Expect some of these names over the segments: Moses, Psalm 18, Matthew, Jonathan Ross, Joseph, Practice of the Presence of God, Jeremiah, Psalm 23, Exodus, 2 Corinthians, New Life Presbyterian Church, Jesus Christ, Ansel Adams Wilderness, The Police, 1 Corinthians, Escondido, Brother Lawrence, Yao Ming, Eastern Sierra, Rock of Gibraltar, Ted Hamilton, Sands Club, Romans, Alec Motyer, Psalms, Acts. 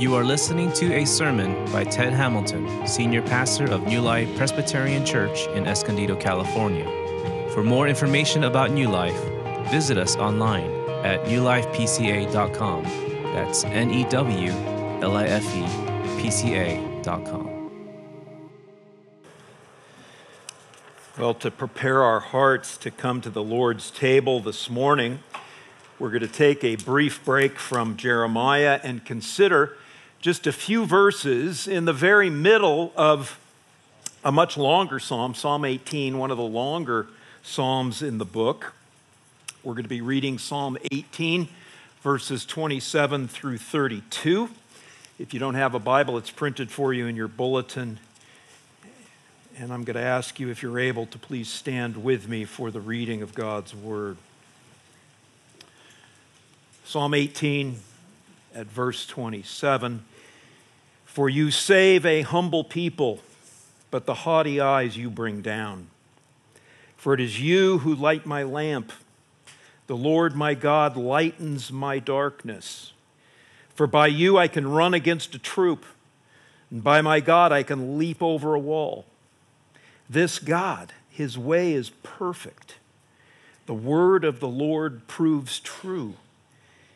You are listening to a sermon by Ted Hamilton, Senior Pastor of New Life Presbyterian Church in Escondido, California. For more information about New Life, visit us online at newlifepca.com. That's newlifepca.com. Well, to prepare our hearts to come to the Lord's table this morning, we're going to take a brief break from Jeremiah and consider just a few verses in the very middle of a much longer psalm, Psalm 18, one of the longer psalms in the book. We're going to be reading Psalm 18, verses 27 through 32. If you don't have a Bible, it's printed for you in your bulletin. And I'm going to ask you, if you're able, to please stand with me for the reading of God's Word. Psalm 18, at verse 27, "For you save a humble people, but the haughty eyes you bring down. For it is you who light my lamp. The Lord my God lightens my darkness. For by you I can run against a troop, and by my God I can leap over a wall. This God, his way is perfect. The word of the Lord proves true.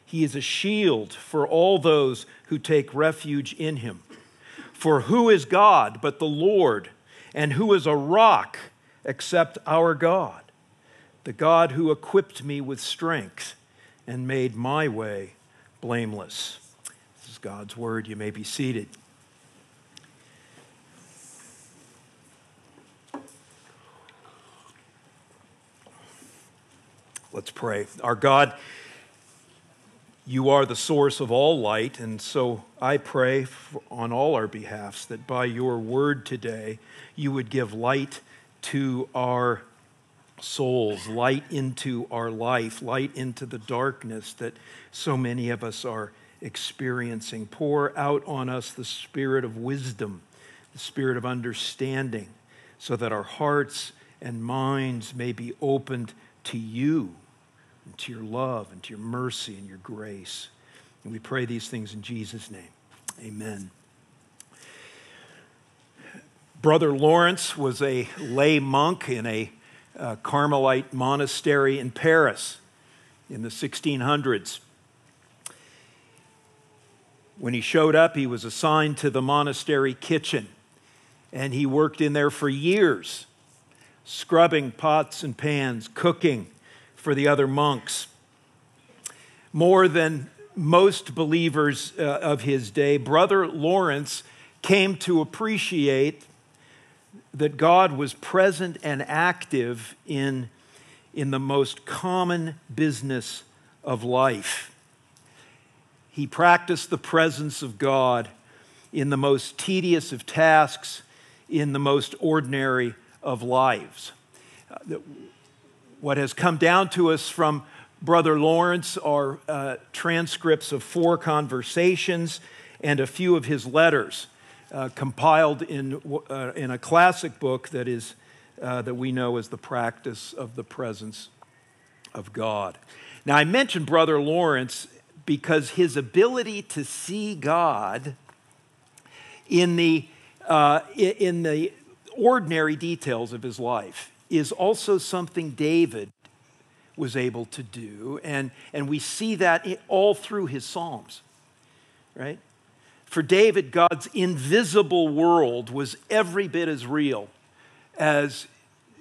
He is a shield for all those who take refuge in him. For who is God but the Lord, and who is a rock except our God? The God who equipped me with strength and made my way blameless." This is God's word. You may be seated. Let's pray. Our God, you are the source of all light, and so I pray on all our behalfs that by your word today, you would give light to our souls, light into our life, light into the darkness that so many of us are experiencing. Pour out on us the spirit of wisdom, the spirit of understanding, so that our hearts and minds may be opened to you, and to your love, and to your mercy, and your grace. And we pray these things in Jesus' name. Amen. Brother Lawrence was a lay monk in a Carmelite monastery in Paris in the 1600s. When he showed up, he was assigned to the monastery kitchen, and he worked in there for years, scrubbing pots and pans, cooking for the other monks. More than most believers of his day, Brother Lawrence came to appreciate that God was present and active in the most common business of life. He practiced the presence of God in the most tedious of tasks, in the most ordinary of lives. What has come down to us from Brother Lawrence are transcripts of 4 conversations and a few of his letters compiled in a classic book that is that we know as the Practice of the Presence of God. Now, I mentioned Brother Lawrence because his ability to see God in the ordinary details of his life is also something David was able to do, and we see that all through his Psalms, right? For David, God's invisible world was every bit as real as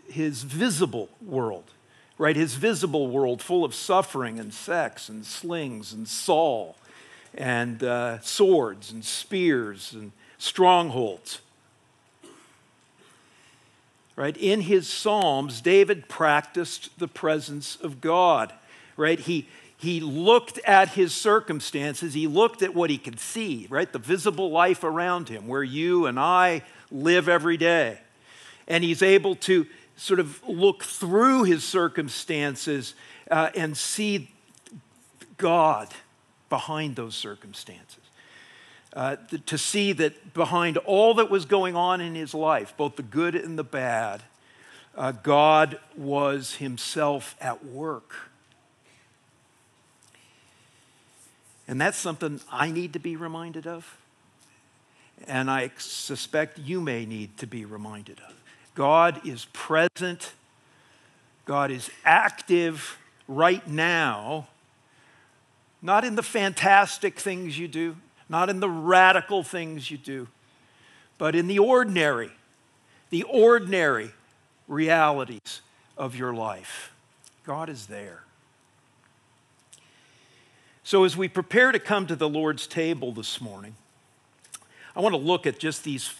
his visible world, right? His visible world full of suffering and sex and slings and Saul and swords and spears and strongholds. Right? In his Psalms, David practiced the presence of God. Right? He looked at his circumstances. He looked at what he could see, right? The visible life around him, where you and I live every day. And he's able to sort of look through his circumstances and see God behind those circumstances. To see that behind all that was going on in his life, both the good and the bad, God was himself at work. And that's something I need to be reminded of, and I suspect you may need to be reminded of. God is present. God is active right now, not in the fantastic things you do, not in the radical things you do, but in the ordinary realities of your life. God is there. So as we prepare to come to the Lord's table this morning, I want to look at just these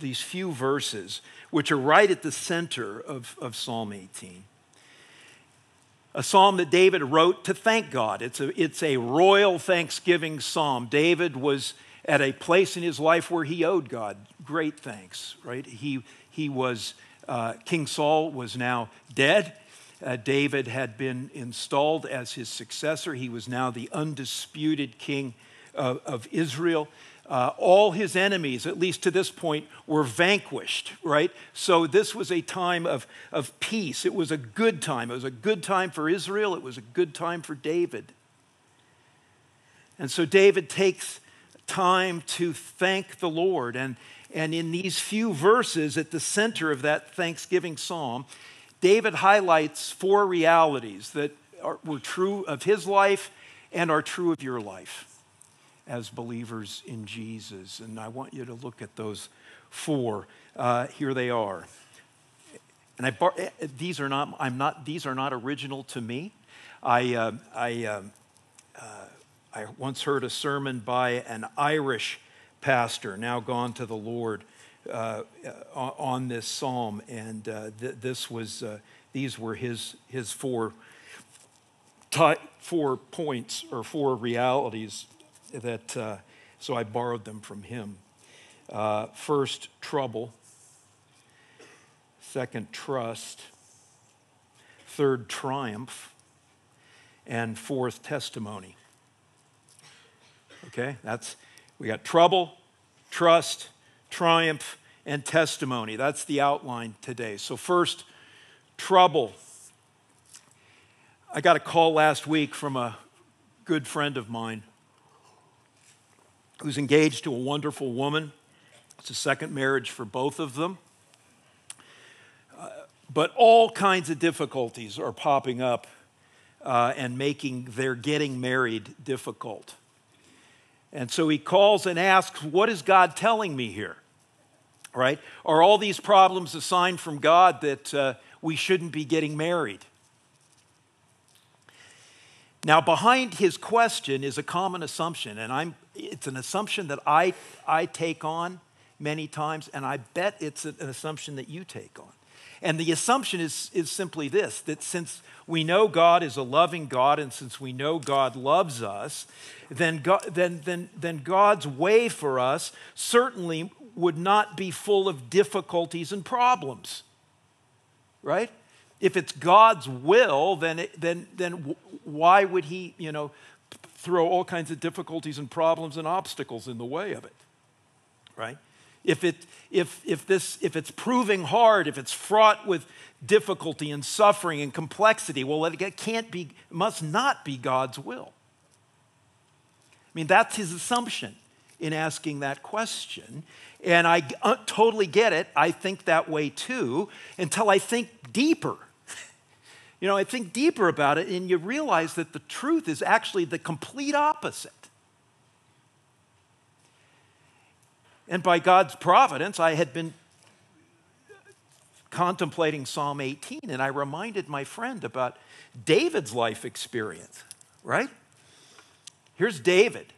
few verses, which are right at the center of Psalm 18. A psalm that David wrote to thank God. It's a royal thanksgiving psalm. David was at a place in his life where he owed God great thanks, right? King Saul was now dead. David had been installed as his successor. He was now the undisputed king of Israel. All his enemies, at least to this point, were vanquished, right? So this was a time of peace. It was a good time. It was a good time for Israel. It was a good time for David. And so David takes time to thank the Lord. And in these few verses at the center of that Thanksgiving psalm, David highlights four realities that were true of his life and are true of your life as believers in Jesus. And I want you to look at those four. Here they are. And these are not original to me. I once heard a sermon by an Irish pastor, now gone to the Lord, on this psalm, and these were his four points or four realities that so I borrowed them from him. First, trouble. Second, trust. Third, triumph. And fourth, testimony. Okay, we got trouble, trust, triumph, and testimony. That's the outline today. So first, trouble. I got a call last week from a good friend of mine who's engaged to a wonderful woman. It's a second marriage for both of them. But all kinds of difficulties are popping up and making their getting married difficult. And so he calls and asks, what is God telling me here, right? Are all these problems a sign from God that we shouldn't be getting married? Now, behind his question is a common assumption, and it's an assumption that I take on many times, and I bet it's an assumption that you take on. And the assumption is simply this, that since we know God is a loving God and since we know God loves us, then God's way for us certainly would not be full of difficulties and problems, right? If it's God's will, then why would he, throw all kinds of difficulties and problems and obstacles in the way of it, right? If it's proving hard, if it's fraught with difficulty and suffering and complexity, well, it must not be God's will. I mean, that's his assumption in asking that question, and I totally get it. I think that way too, until I think deeper. I think deeper about it, and you realize that the truth is actually the complete opposite. And by God's providence, I had been contemplating Psalm 18, and I reminded my friend about David's life experience, right? Here's David,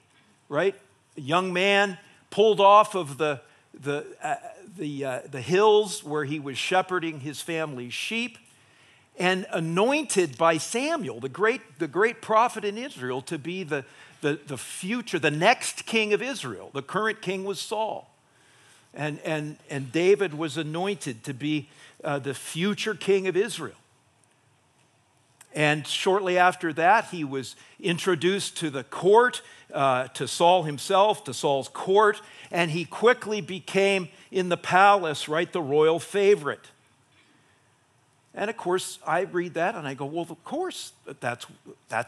right? A young man pulled off of the hills where he was shepherding his family's sheep and anointed by Samuel, the great prophet in Israel, to be the future, the next king of Israel. The current king was Saul. And David was anointed to be the future king of Israel. And shortly after that, he was introduced to the court, to Saul himself, to Saul's court, and he quickly became, in the palace, right, the royal favorite. And of course, I read that and I go, well, of course, that's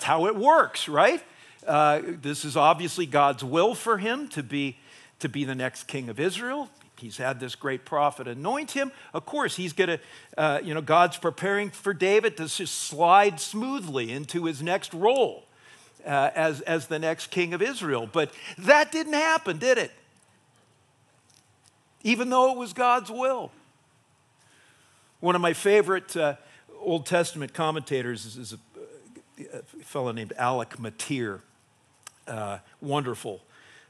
how it works, right? This is obviously God's will for him to be the next king of Israel. He's had this great prophet anoint him. Of course, he's going to, God's preparing for David to just slide smoothly into his next role as the next king of Israel. But that didn't happen, did it? Even though it was God's will. One of my favorite Old Testament commentators is a fellow named Alec Motyer, wonderful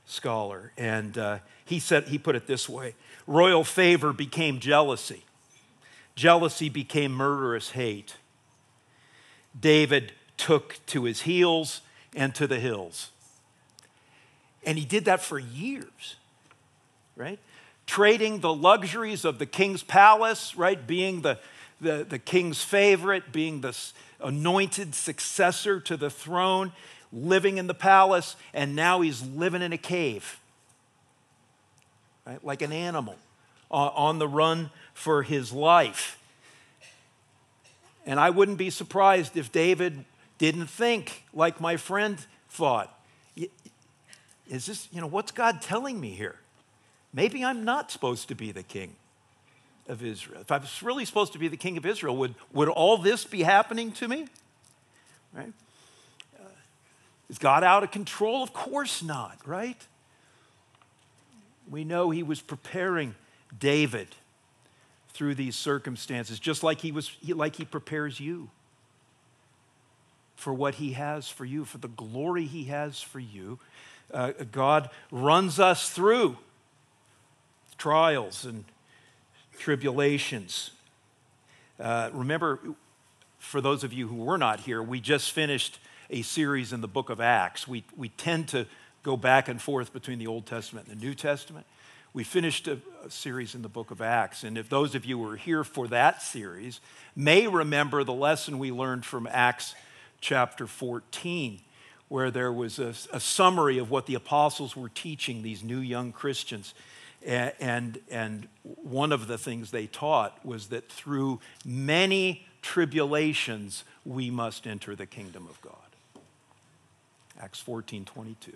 scholar, and he put it this way: royal favor became jealousy. Jealousy became murderous hate. David took to his heels and to the hills. And he did that for years, right? Trading the luxuries of the king's palace, right? Being the king's favorite, being the anointed successor to the throne, living in the palace, and now he's living in a cave, right? Like an animal on the run for his life. And I wouldn't be surprised if David didn't think like my friend thought. Is this, what's God telling me here? Maybe I'm not supposed to be the king of Israel. If I was really supposed to be the king of Israel, would all this be happening to me? Right? Is God out of control? Of course not, right? We know he was preparing David through these circumstances, just like he prepares you for what he has for you, for the glory he has for you. God runs us through trials and tribulations. Remember, for those of you who were not here, we just finished a series in the book of Acts. We tend to go back and forth between the Old Testament and the New Testament. We finished a series in the book of Acts, and if those of you who were here for that series may remember the lesson we learned from Acts chapter 14, where there was a summary of what the apostles were teaching these new young Christians. And one of the things they taught was that through many tribulations, we must enter the kingdom of God. Acts 14:22.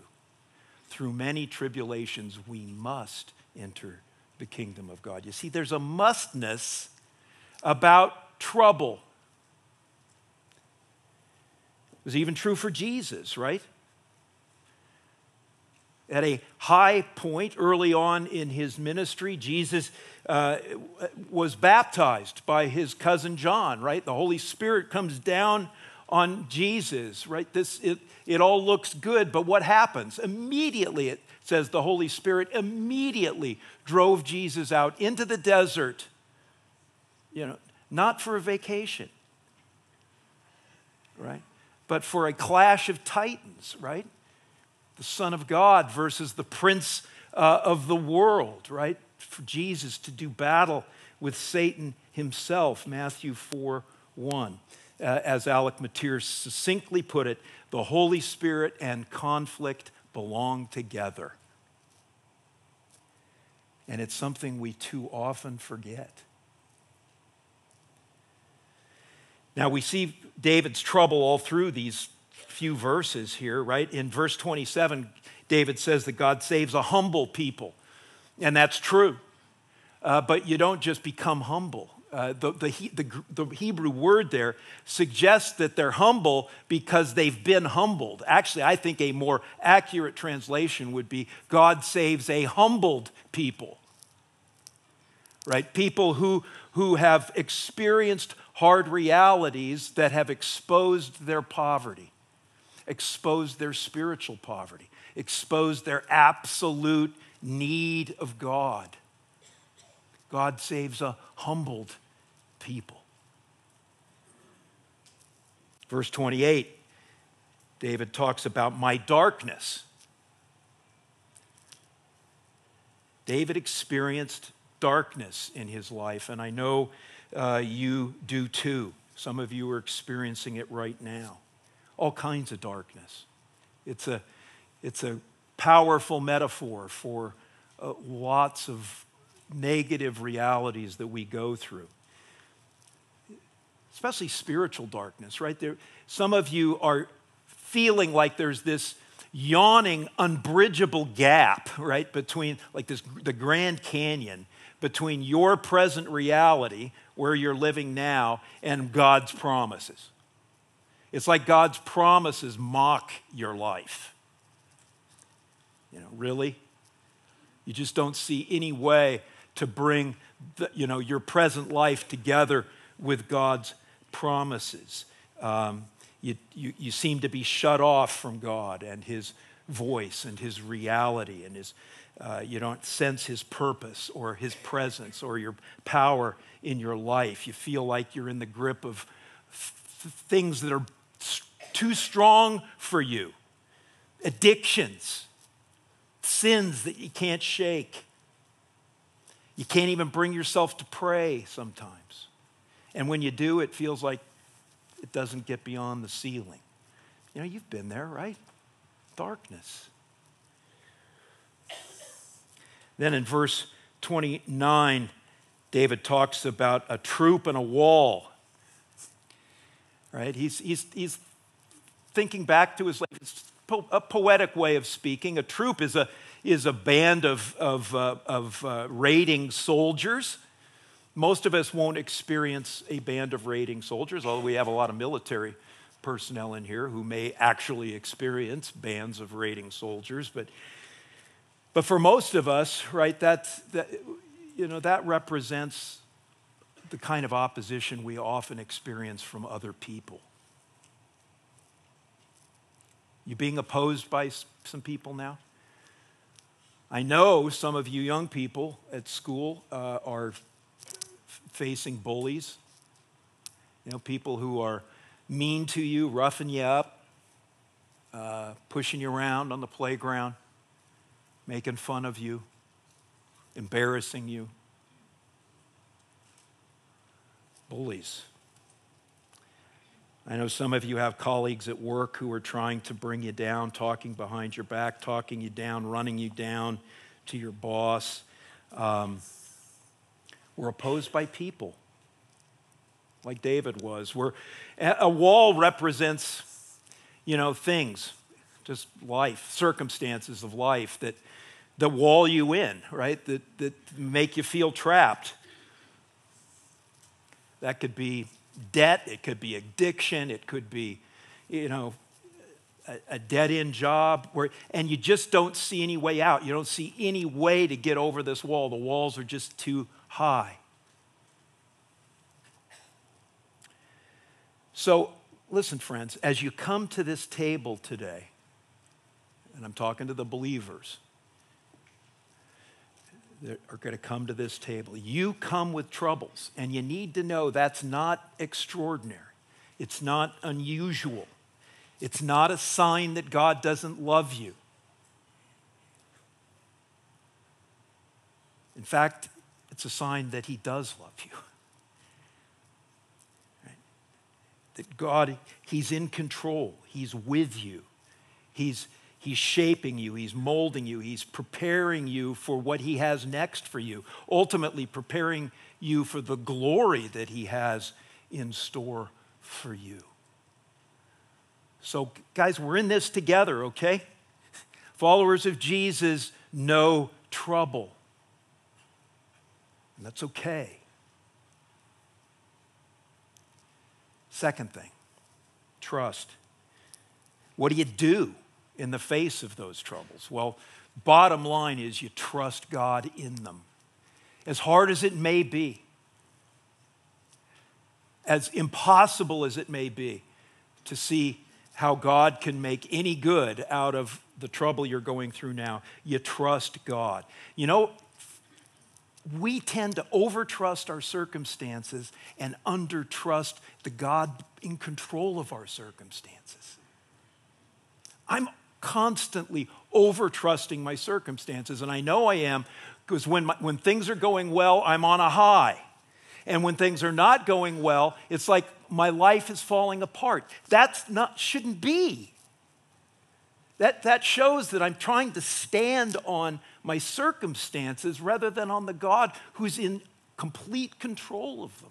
Through many tribulations, we must enter the kingdom of God. You see, there's a mustness about trouble. It was even true for Jesus, right? At a high point early on in his ministry, Jesus was baptized by his cousin John, right? The Holy Spirit comes down on Jesus, right? It all looks good, but what happens? Immediately, it says the Holy Spirit immediately drove Jesus out into the desert, not for a vacation, right? But for a clash of titans, right? The Son of God versus the prince of the world, right? For Jesus to do battle with Satan himself, Matthew 4:1. As Alec Motyer succinctly put it, the Holy Spirit and conflict belong together. And it's something we too often forget. Now, we see David's trouble all through these few verses here, right? In verse 27, David says that God saves a humble people, and that's true. But you don't just become humble. The Hebrew word there suggests that they're humble because they've been humbled. Actually, I think a more accurate translation would be God saves a humbled people, right? People who have experienced hard realities that have exposed their poverty, exposed their spiritual poverty, exposed their absolute need of God. God saves a humbled people. Verse 28, David talks about my darkness. David experienced darkness in his life, and I know you do too. Some of you are experiencing it right now. All kinds of darkness. It's a powerful metaphor for lots of negative realities that we go through, especially spiritual darkness, right? Some of you are feeling like there's this yawning, unbridgeable gap, right, between like this, the Grand Canyon, between your present reality, where you're living now, and God's promises. It's like God's promises mock your life. You know, really? You just don't see any way to bring the, you know, your present life together with God's promises. You seem to be shut off from God and his voice and his reality and his, you don't sense his purpose or his presence or your power in your life. You feel like you're in the grip of things that are too strong for you. Addictions, sins that you can't shake. You can't even bring yourself to pray sometimes. And when you do, it feels like it doesn't get beyond the ceiling. You know, you've been there, right? Darkness. Then in verse 29, David talks about a troop and a wall. Right? He's thinking back to his life. It's a poetic way of speaking. A troop is a band of raiding soldiers. Most of us won't experience a band of raiding soldiers, although we have a lot of military personnel in here who may actually experience bands of raiding soldiers. But for most of us, right, that represents the kind of opposition we often experience from other people. You being opposed by some people now? I know some of you young people at school are facing bullies, you know, people who are mean to you, roughing you up, pushing you around on the playground, making fun of you, embarrassing you. Bullies. I know some of you have colleagues at work who are trying to bring you down, talking behind your back, talking you down, running you down to your boss. We're opposed by people, like David was. A wall represents, you know, things, just life, circumstances of life that wall you in, right? That make you feel trapped. That could be debt. It could be addiction. It could be, you know, a dead-end job, and you just don't see any way out. You don't see any way to get over this wall. The walls are just too high. So, listen, friends, as you come to this table today, and I'm talking to the believers that are going to come to this table, you come with troubles, and you need to know that's not extraordinary. It's not unusual. It's not a sign that God doesn't love you. In fact, it's a sign that he does love you. Right? That God, he's in control. He's with you. He's shaping you. He's molding you. He's preparing you for what he has next for you. Ultimately preparing you for the glory that he has in store for you. So, guys, we're in this together, okay? Followers of Jesus, no trouble. And that's okay. Second thing, trust. What do you do in the face of those troubles? Well, bottom line is you trust God in them. As hard as it may be, as impossible as it may be to see how God can make any good out of the trouble you're going through now. You trust God. You know, we tend to overtrust our circumstances and undertrust the God in control of our circumstances. I'm constantly overtrusting my circumstances, and I know I am, because when things are going well, I'm on a high. And when things are not going well, it's like my life is falling apart. Shouldn't be. That shows that I'm trying to stand on my circumstances rather than on the God who's in complete control of them.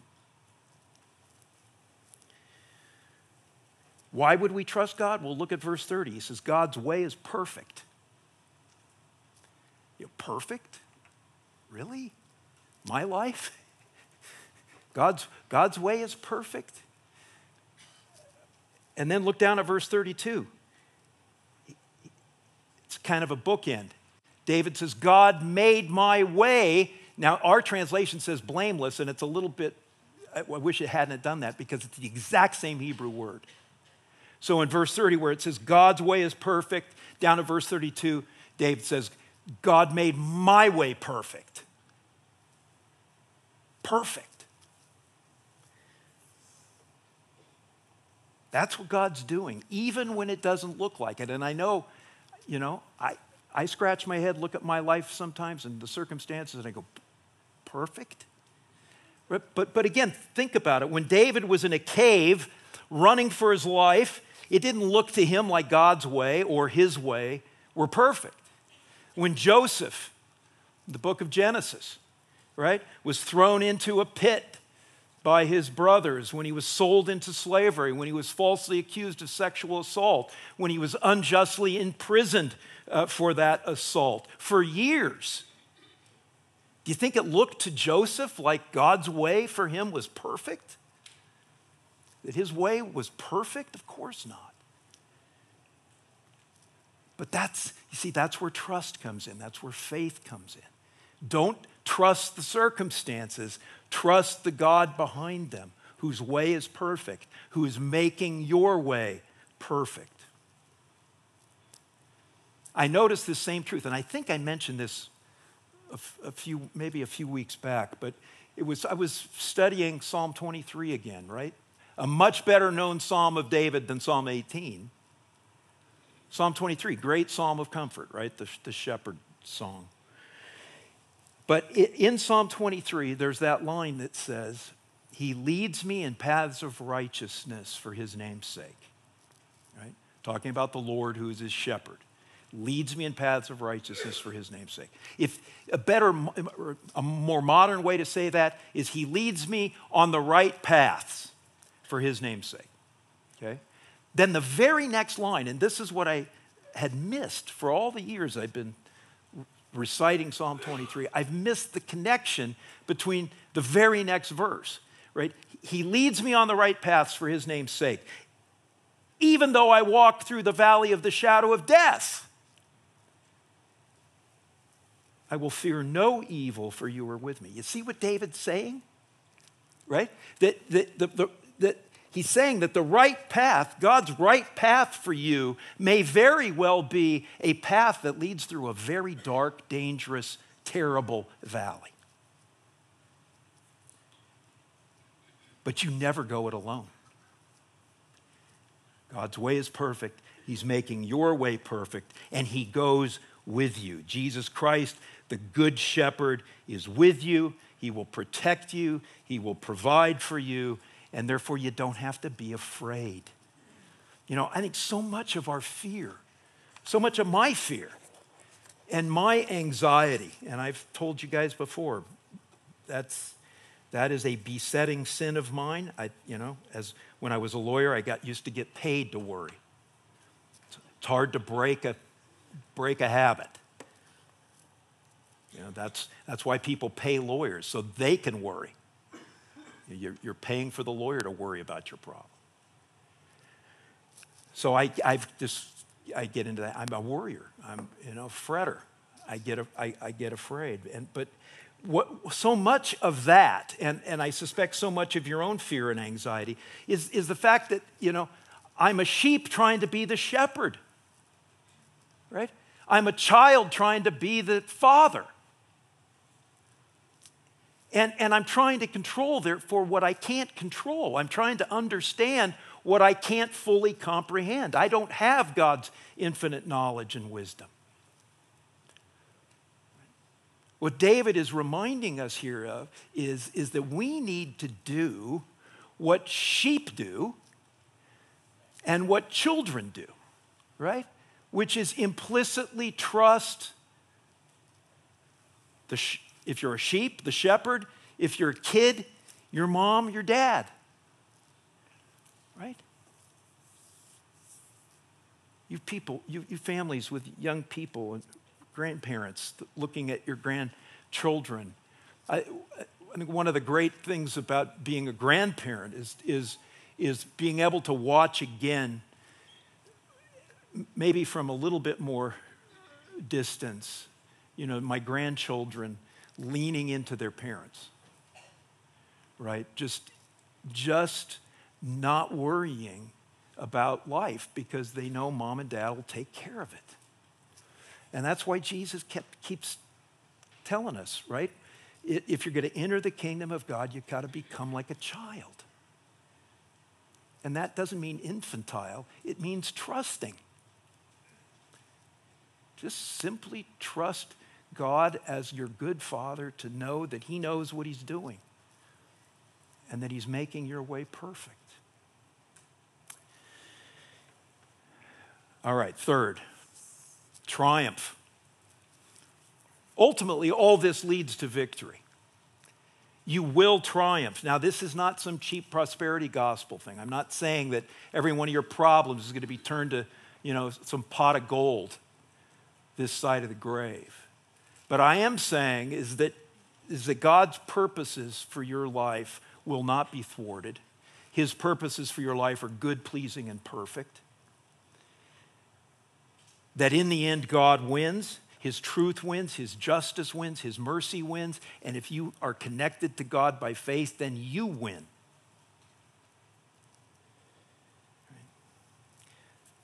Why would we trust God? Well, look at verse 30. He says, God's way is perfect. You know, perfect? Really? My life? God's way is perfect? And then look down at verse 32. It's kind of a bookend. David says, God made my way. Now, our translation says blameless, and it's a little bit, I wish it hadn't done that because it's the exact same Hebrew word. So in verse 30, where it says God's way is perfect, down to verse 32, David says, God made my way perfect. Perfect. That's what God's doing, even when it doesn't look like it. And I know, you know, I scratch my head, look at my life sometimes and the circumstances, and I go, perfect? But again, think about it. When David was in a cave running for his life, it didn't look to him like God's way or his way were perfect. When Joseph, the book of Genesis, right, was thrown into a pit by his brothers, when he was sold into slavery, when he was falsely accused of sexual assault, when he was unjustly imprisoned for that assault for years. Do you think it looked to Joseph like God's way for him was perfect? That his way was perfect? Of course not. But that's, you see, that's where trust comes in. That's where faith comes in. Don't trust the circumstances. Trust the God behind them, whose way is perfect, who is making your way perfect. I noticed this same truth, and I think I mentioned this maybe a few weeks back, but I was studying Psalm 23 again, right? A much better known Psalm of David than Psalm 18. Psalm 23, great Psalm of comfort, right? The shepherd song. But in Psalm 23, there's that line that says, he leads me in paths of righteousness for his name's sake. Right? Talking about the Lord who is his shepherd. Leads me in paths of righteousness for his name's sake. If a more modern way to say that is, he leads me on the right paths for his name's sake. Okay? Then the very next line, and this is what I had missed for all the years I've been reciting Psalm 23, I've missed the connection between the very next verse, right? He leads me on the right paths for his name's sake, even though I walk through the valley of the shadow of death. I will fear no evil, for you are with me. You see what David's saying, right? That he's saying that the right path, God's right path for you, may very well be a path that leads through a very dark, dangerous, terrible valley. But you never go it alone. God's way is perfect. He's making your way perfect, and he goes with you. Jesus Christ, the Good Shepherd, is with you. He will protect you. He will provide for you. And therefore, you don't have to be afraid. You know, I think so much of our fear, so much of my fear and my anxiety, and I've told you guys before, that is a besetting sin of mine. As when I was a lawyer, I got used to get paid to worry. It's hard to break a habit. You know, that's why people pay lawyers, so they can worry. You're paying for the lawyer to worry about your problem. So I get into that. I'm a worrier. I'm a fretter. I get afraid. But so much of that, and I suspect so much of your own fear and anxiety, is the fact that I'm a sheep trying to be the shepherd. Right? I'm a child trying to be the father. And I'm trying to control, therefore, what I can't control. I'm trying to understand what I can't fully comprehend. I don't have God's infinite knowledge and wisdom. What David is reminding us here of is that we need to do what sheep do and what children do, right? Which is implicitly trust the sheep. If you're a sheep, the shepherd. If you're a kid, your mom, your dad. Right? you people, you families with young people and grandparents looking at your grandchildren. I think one of the great things about being a grandparent is being able to watch again, maybe from a little bit more distance, you know, my grandchildren leaning into their parents, right? Just not worrying about life because they know mom and dad will take care of it. And that's why Jesus keeps telling us, right? If you're going to enter the kingdom of God, you've got to become like a child. And that doesn't mean infantile. It means trusting. Just simply trust God as your good father to know that he knows what he's doing and that he's making your way perfect. All right, third, triumph. Ultimately, all this leads to victory. You will triumph. Now, this is not some cheap prosperity gospel thing. I'm not saying that every one of your problems is going to be turned to, you know, some pot of gold this side of the grave. But I am saying is that God's purposes for your life will not be thwarted. His purposes for your life are good, pleasing, and perfect. That in the end, God wins. His truth wins, his justice wins, his mercy wins, and if you are connected to God by faith, then you win.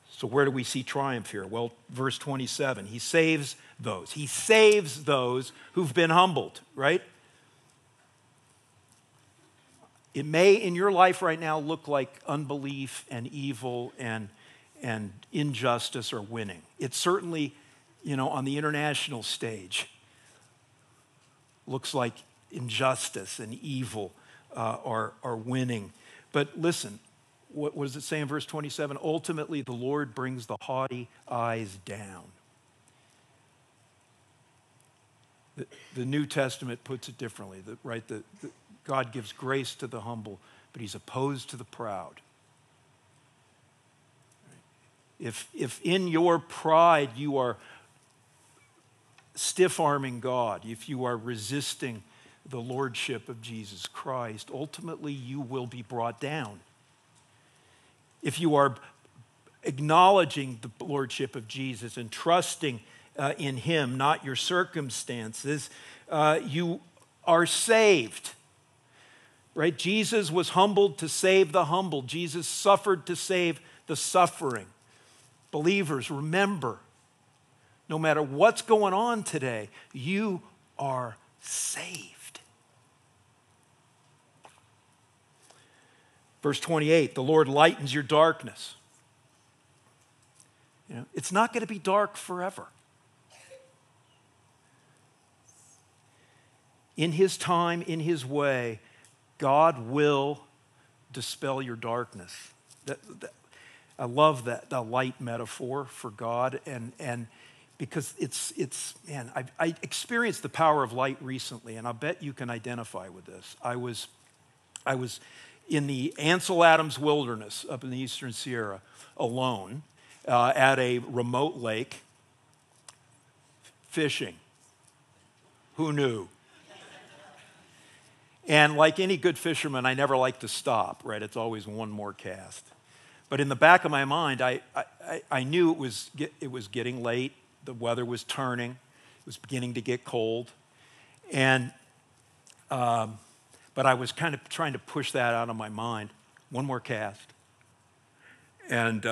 So where do we see triumph here? Well, verse 27, he saves those. He saves those who've been humbled, right? It may in your life right now look like unbelief and evil and injustice are winning. It certainly, you know, on the international stage, looks like injustice and evil are winning. But listen, what does it say in verse 27? Ultimately, the Lord brings the haughty eyes down. The New Testament puts it differently, right? God gives grace to the humble, but he's opposed to the proud. If in your pride you are stiff-arming God, if you are resisting the lordship of Jesus Christ, ultimately you will be brought down. If you are acknowledging the lordship of Jesus and trusting in him, not your circumstances, you are saved, right? Jesus was humbled to save the humble. Jesus suffered to save the suffering. Believers, remember, no matter what's going on today, you are saved. Verse 28, the Lord lightens your darkness. You know, it's not going to be dark forever. In his time, in his way, God will dispel your darkness. I love that, the light metaphor for God and because it's man, I experienced the power of light recently, and I'll bet you can identify with this. I was in the Ansel Adams Wilderness up in the Eastern Sierra alone at a remote lake fishing. Who knew? And like any good fisherman, I never like to stop, right? It's always one more cast. But in the back of my mind, I knew it was getting late. The weather was turning. It was beginning to get cold. And, but I was kind of trying to push that out of my mind. One more cast. And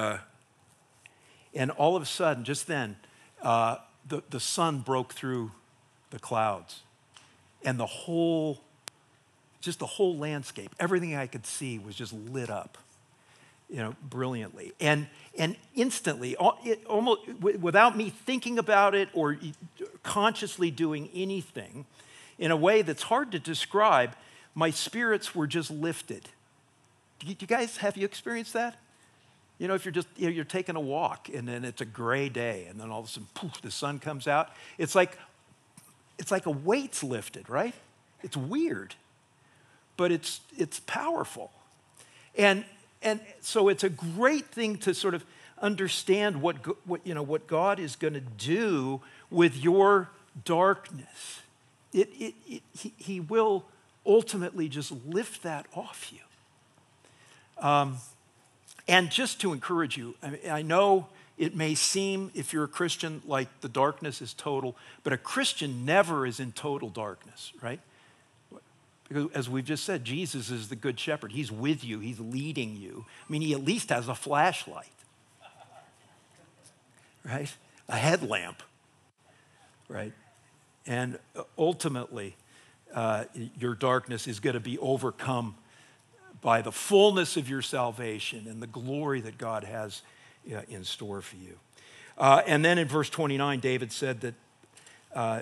all of a sudden, just then, the sun broke through the clouds. And the whole landscape, everything I could see was just lit up, you know, brilliantly. And instantly, almost without me thinking about it or consciously doing anything, in a way that's hard to describe, my spirits were just lifted. Do you guys, have you experienced that? You know, if you're just, you know, you're taking a walk and then it's a gray day and then all of a sudden, poof, the sun comes out. It's like a weight's lifted, right? It's weird, but it's powerful. And so it's a great thing to sort of understand what God is going to do with your darkness. He will ultimately just lift that off you. And just to encourage you, I know it may seem, if you're a Christian, like the darkness is total, but a Christian never is in total darkness, right? Because as we've just said, Jesus is the good shepherd. He's with you. He's leading you. I mean, he at least has a flashlight, right? A headlamp, right? And ultimately, your darkness is going to be overcome by the fullness of your salvation and the glory that God has in store for you. And then in verse 29, David said that,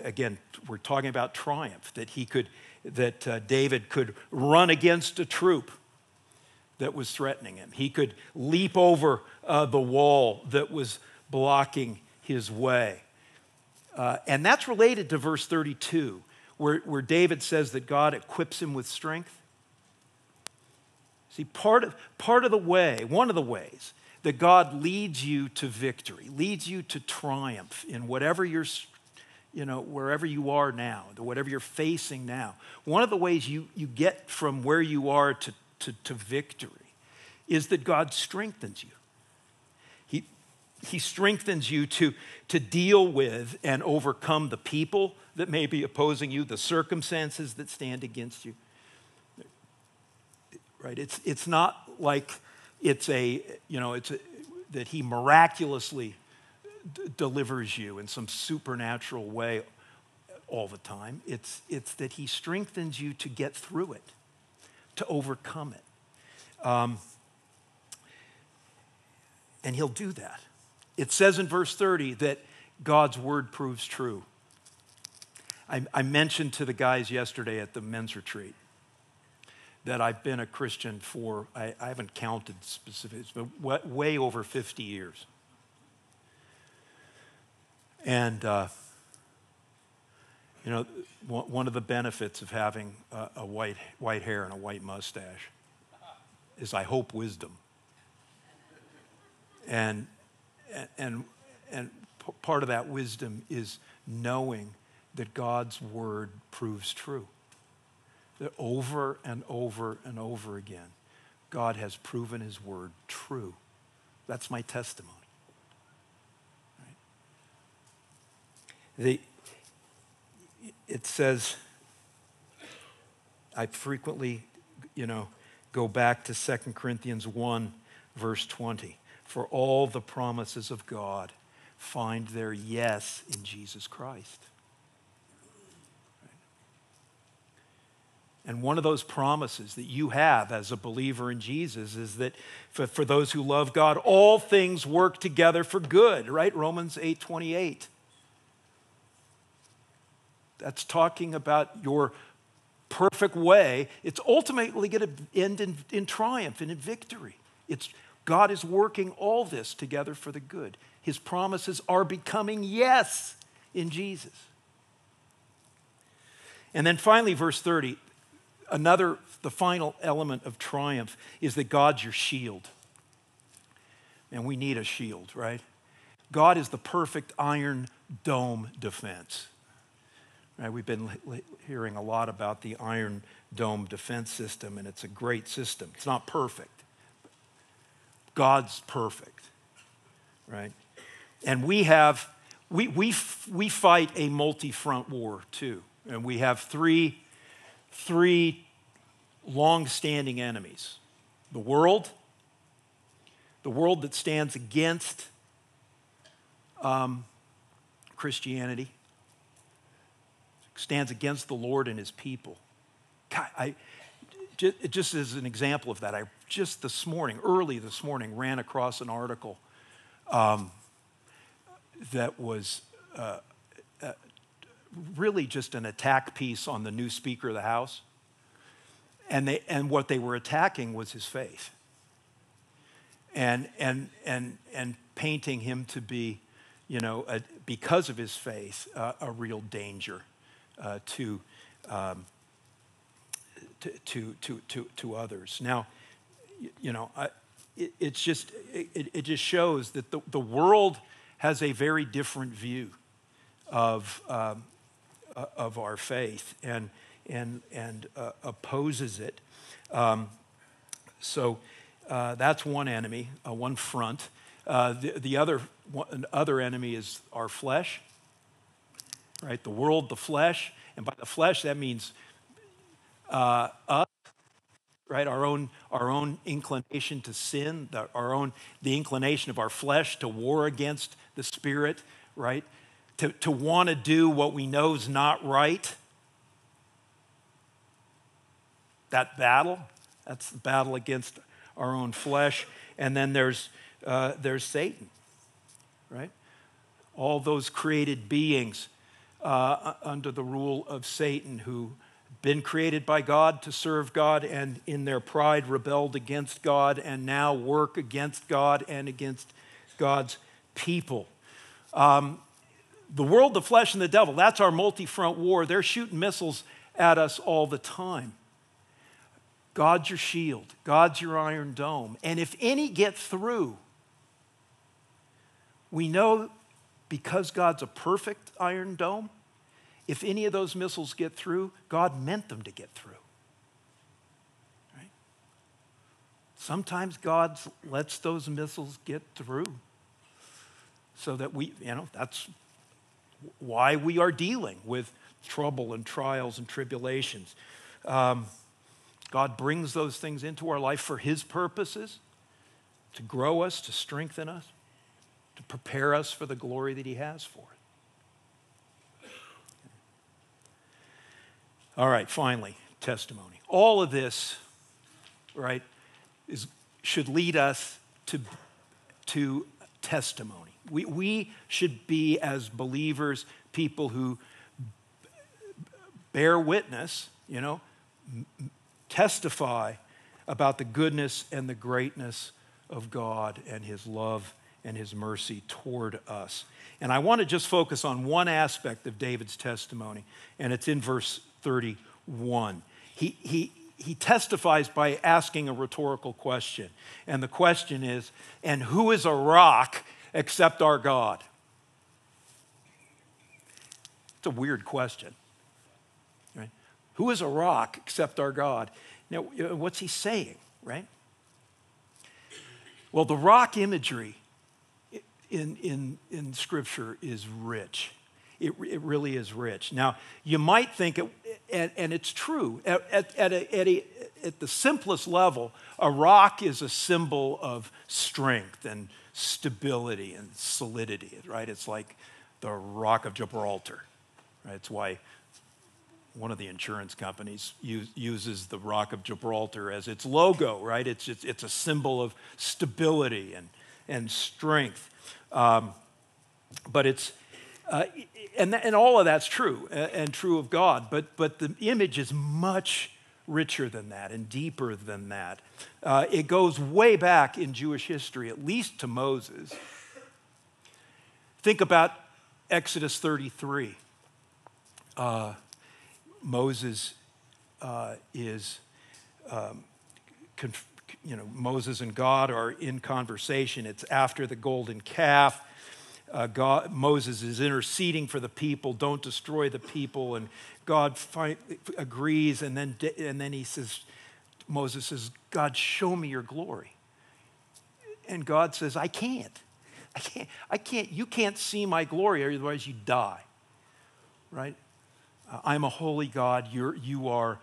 again, we're talking about triumph, that David could run against a troop that was threatening him. He could leap over the wall that was blocking his way. And that's related to verse 32, where David says that God equips him with strength. See, part of the way, one of the ways that God leads you to victory, leads you to triumph in whatever you're, wherever you are now, whatever you're facing now. One of the ways you get from where you are to victory is that God strengthens you. He strengthens you to deal with and overcome the people that may be opposing you, the circumstances that stand against you. Right? It's not like that he miraculously delivers you in some supernatural way all the time. It's that he strengthens you to get through it, to overcome it. And he'll do that. It says in verse 30 that God's word proves true. I mentioned to the guys yesterday at the men's retreat that I've been a Christian for, I haven't counted specifics, but way over 50 years. And, one of the benefits of having a white hair and a white mustache is, I hope, wisdom. And part of that wisdom is knowing that God's word proves true. That over and over and over again, God has proven his word true. That's my testimony. Right? It says, I frequently, go back to 2 Corinthians 1, verse 20. For all the promises of God find their yes in Jesus Christ. And one of those promises that you have as a believer in Jesus is that for those who love God, all things work together for good, right? Romans 8:28. That's talking about your perfect way. It's ultimately going to end in triumph and in victory. God is working all this together for the good. His promises are becoming yes in Jesus. And then finally, verse 30, the final element of triumph is that God's your shield. And we need a shield, right? God is the perfect iron dome defense. Right? We've been hearing a lot about the iron dome defense system, and it's a great system. It's not perfect. God's perfect, right? And we fight a multi-front war too. And we have three long-standing enemies. The world that stands against Christianity, stands against the Lord and his people. God, just as an example of that, I just early this morning, ran across an article that was really just an attack piece on the new Speaker of the House. And what they were attacking was his faith, and painting him to be, because of his faith, a real danger to others. Now, it just shows that the world has a very different view of our faith and opposes it. So that's one enemy, one front. The other enemy is our flesh, right? The world, the flesh, and by the flesh that means us, right? Our own inclination to sin, the inclination of our flesh to war against the Spirit, right? To want to do what we know is not right. That battle, that's the battle against our own flesh. And then there's Satan, right? All those created beings under the rule of Satan who been created by God to serve God and in their pride rebelled against God and now work against God and against God's people. The world, the flesh, and the devil, that's our multi-front war. They're shooting missiles at us all the time. God's your shield. God's your iron dome. And if any get through, we know because God's a perfect iron dome, if any of those missiles get through, God meant them to get through. Right? Sometimes God lets those missiles get through so that we, that's why we are dealing with trouble and trials and tribulations. God brings those things into our life for His purposes, to grow us, to strengthen us, to prepare us for the glory that He has for us. All right, finally, testimony. All of this, right, should lead us to testimony. We should be, as believers, people who bear witness, testify about the goodness and the greatness of God and His love and His mercy toward us. And I want to just focus on one aspect of David's testimony, and it's in verse 31. He testifies by asking a rhetorical question. And the question is, and who is a rock except our God? It's a weird question. Right? Who is a rock except our God? Now, what's he saying, right? Well, the rock imagery in Scripture is rich. It really is rich. Now, you might think, and it's true, at the simplest level, a rock is a symbol of strength and stability and solidity, right? It's like the Rock of Gibraltar, right? It's why one of the insurance companies uses the Rock of Gibraltar as its logo, right? It's a symbol of stability and strength. But it's... And all of that's true, and true of God, but the image is much richer than that and deeper than that. It goes way back in Jewish history, at least to Moses. Think about Exodus 33. Moses and God are in conversation. It's after the golden calf. Moses is interceding for the people. Don't destroy the people, and God agrees. And then he says, Moses says, "God, show me your glory." And God says, "I can't. You can't see my glory, otherwise you die." Right? I'm a holy God. You're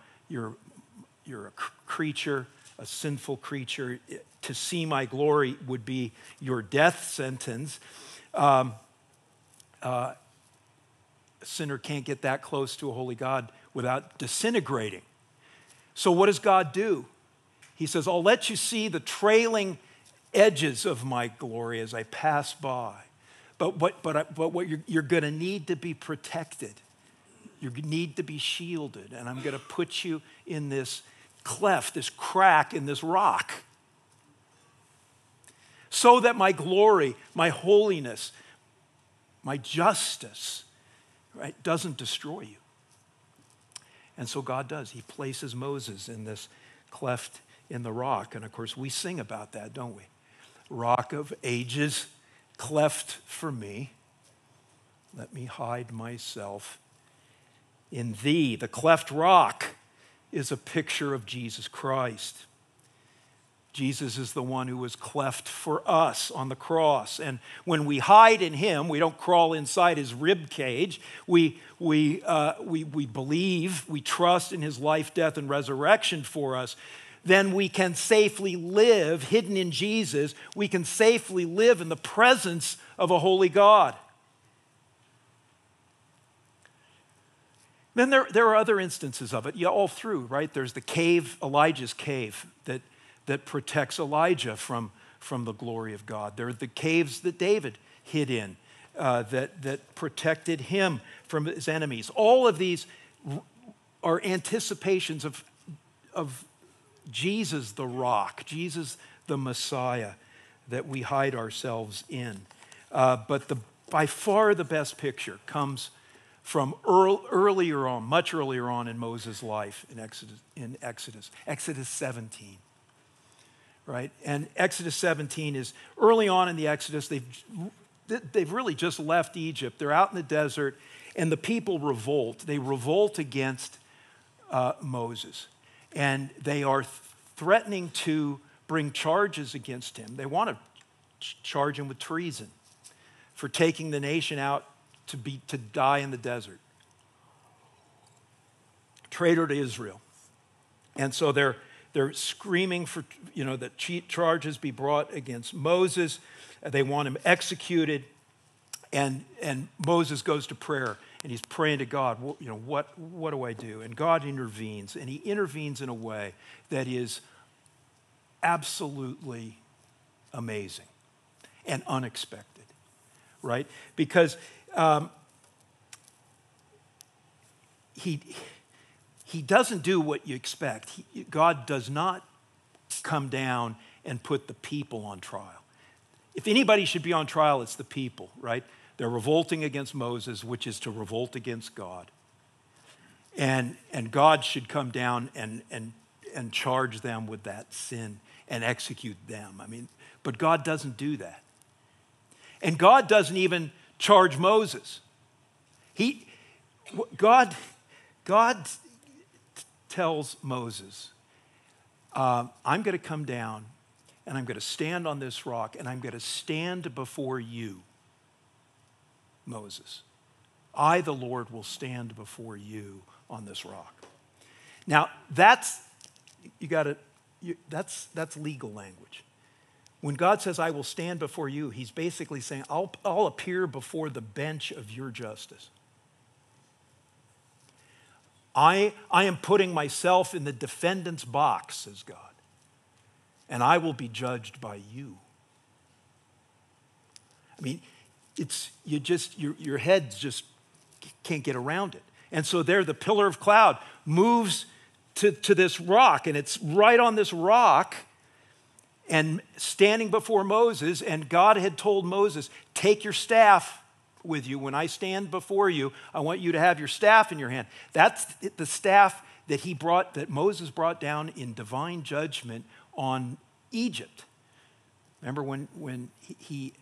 a creature, a sinful creature. To see my glory would be your death sentence. A sinner can't get that close to a holy God without disintegrating. So what does God do? He says, I'll let you see the trailing edges of my glory as I pass by. But what you're going to need to be protected. You need to be shielded. And I'm going to put you in this cleft, this crack in this rock, so that my glory, my holiness, my justice, right, doesn't destroy you. And so God does. He places Moses in this cleft in the rock. And of course, we sing about that, don't we? Rock of ages, cleft for me. Let me hide myself in thee. The cleft rock is a picture of Jesus Christ. Jesus is the one who was cleft for us on the cross. And when we hide in him, we don't crawl inside his rib cage. We believe, we trust in his life, death, and resurrection for us. Then we can safely live, hidden in Jesus, we can safely live in the presence of a holy God. Then there are other instances of it, all through, right? There's the cave, Elijah's cave, that protects Elijah from the glory of God. There are the caves that David hid in that protected him from his enemies. All of these are anticipations of Jesus the rock, Jesus the Messiah that we hide ourselves in. But by far the best picture comes from earlier on, much earlier on in Moses' life in Exodus 17. Right? And Exodus 17 is early on in the Exodus. They've really just left Egypt. They're out in the desert, and the people revolt. They revolt against Moses, and they are threatening to bring charges against him. They want to charge him with treason for taking the nation out to die in the desert. Traitor to Israel. And so they're screaming for, that charges be brought against Moses. They want him executed. And Moses goes to prayer, and he's praying to God, what do I do? And God intervenes, and he intervenes in a way that is absolutely amazing and unexpected, right? Because He doesn't do what you expect. God does not come down and put the people on trial. If anybody should be on trial, it's the people, right? They're revolting against Moses, which is to revolt against God. And God should come down and charge them with that sin and execute them. But God doesn't do that. And God doesn't even charge Moses. God tells Moses, I'm going to come down and I'm going to stand on this rock and I'm going to stand before you, Moses. I, the Lord, will stand before you on this rock. Now, that's legal language. When God says, I will stand before you, he's basically saying, I'll appear before the bench of your justice. I am putting myself in the defendant's box, says God, and I will be judged by you. Your head just can't get around it. And so there, the pillar of cloud moves to this rock, and it's right on this rock and standing before Moses, and God had told Moses, take your staff with you. When I stand before you, I want you to have your staff in your hand. That's the staff that Moses brought down in divine judgment on Egypt. Remember when he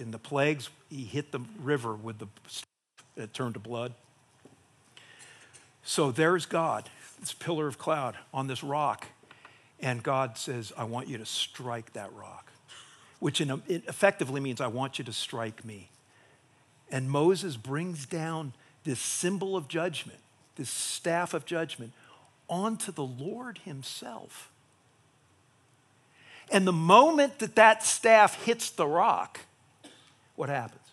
in the plagues, he hit the river with the staff, it turned to blood. So there's God, this pillar of cloud on this rock, and God says, I want you to strike that rock, which it effectively means I want you to strike me. And Moses brings down this symbol of judgment, this staff of judgment, onto the Lord himself. And the moment that staff hits the rock, what happens?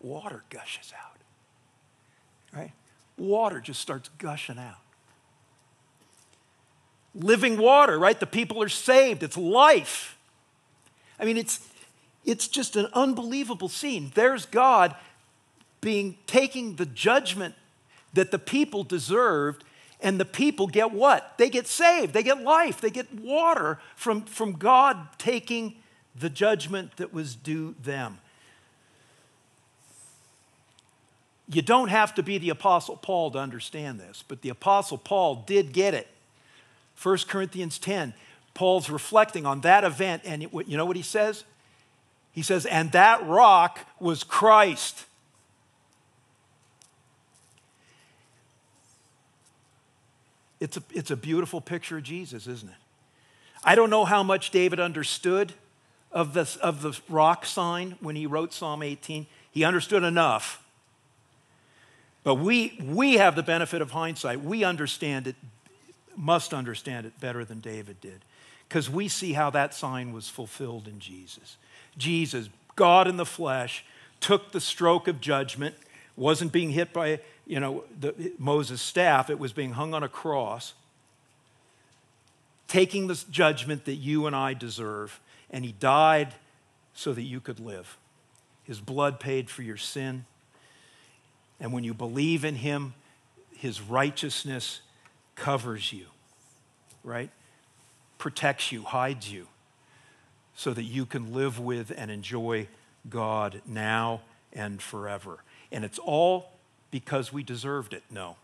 Water gushes out, right? Water just starts gushing out. Living water, right? The people are saved. It's life. It's just an unbelievable scene. There's God taking the judgment that the people deserved, and the people get what? They get saved. They get life. They get water from God taking the judgment that was due them. You don't have to be the Apostle Paul to understand this, but the Apostle Paul did get it 1 Corinthians 10, Paul's reflecting on that event, and you know what he says? He says, and that rock was Christ. It's a beautiful picture of Jesus, isn't it? I don't know how much David understood of the rock sign when he wrote Psalm 18. He understood enough. But we have the benefit of hindsight. We understand it, must understand it better than David did, because we see how that sign was fulfilled in Jesus. Jesus, God in the flesh, took the stroke of judgment, wasn't being hit by Moses' staff, it was being hung on a cross, taking the judgment that you and I deserve, and he died so that you could live. His blood paid for your sin, and when you believe in him, his righteousness covers you, right? Protects you, hides you, so that you can live with and enjoy God now and forever. And it's all because we deserved it. No.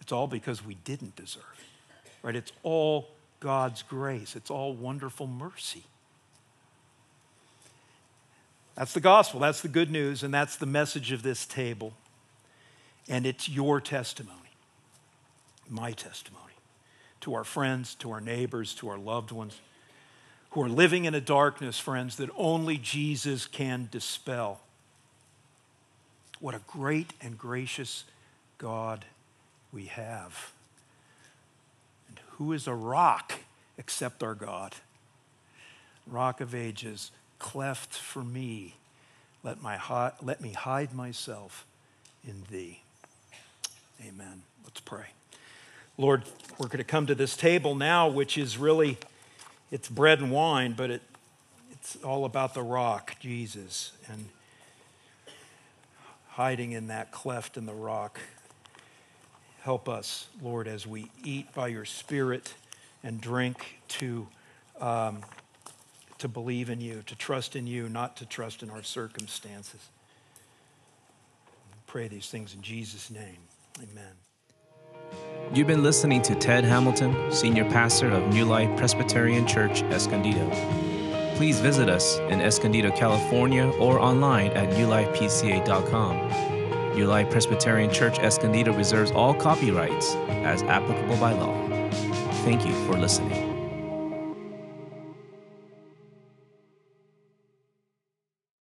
It's all because we didn't deserve it, right? It's all God's grace. It's all wonderful mercy. That's the gospel. That's the good news, and that's the message of this table. And it's your testimony, my testimony, to our friends, to our neighbors, to our loved ones who are living in a darkness, friends, that only Jesus can dispel. What a great and gracious God we have. And who is a rock except our God? Rock of ages, cleft for me. Let me hide myself in thee. Amen. Let's pray. Lord, we're going to come to this table now, which is really, it's bread and wine, but it's all about the rock, Jesus, and hiding in that cleft in the rock. Help us, Lord, as we eat by your Spirit and drink to believe in you, to trust in you, not to trust in our circumstances. We pray these things in Jesus' name. Amen. You've been listening to Ted Hamilton, Senior Pastor of New Life Presbyterian Church, Escondido. Please visit us in Escondido, California, or online at newlifepca.com. New Life Presbyterian Church, Escondido reserves all copyrights as applicable by law. Thank you for listening.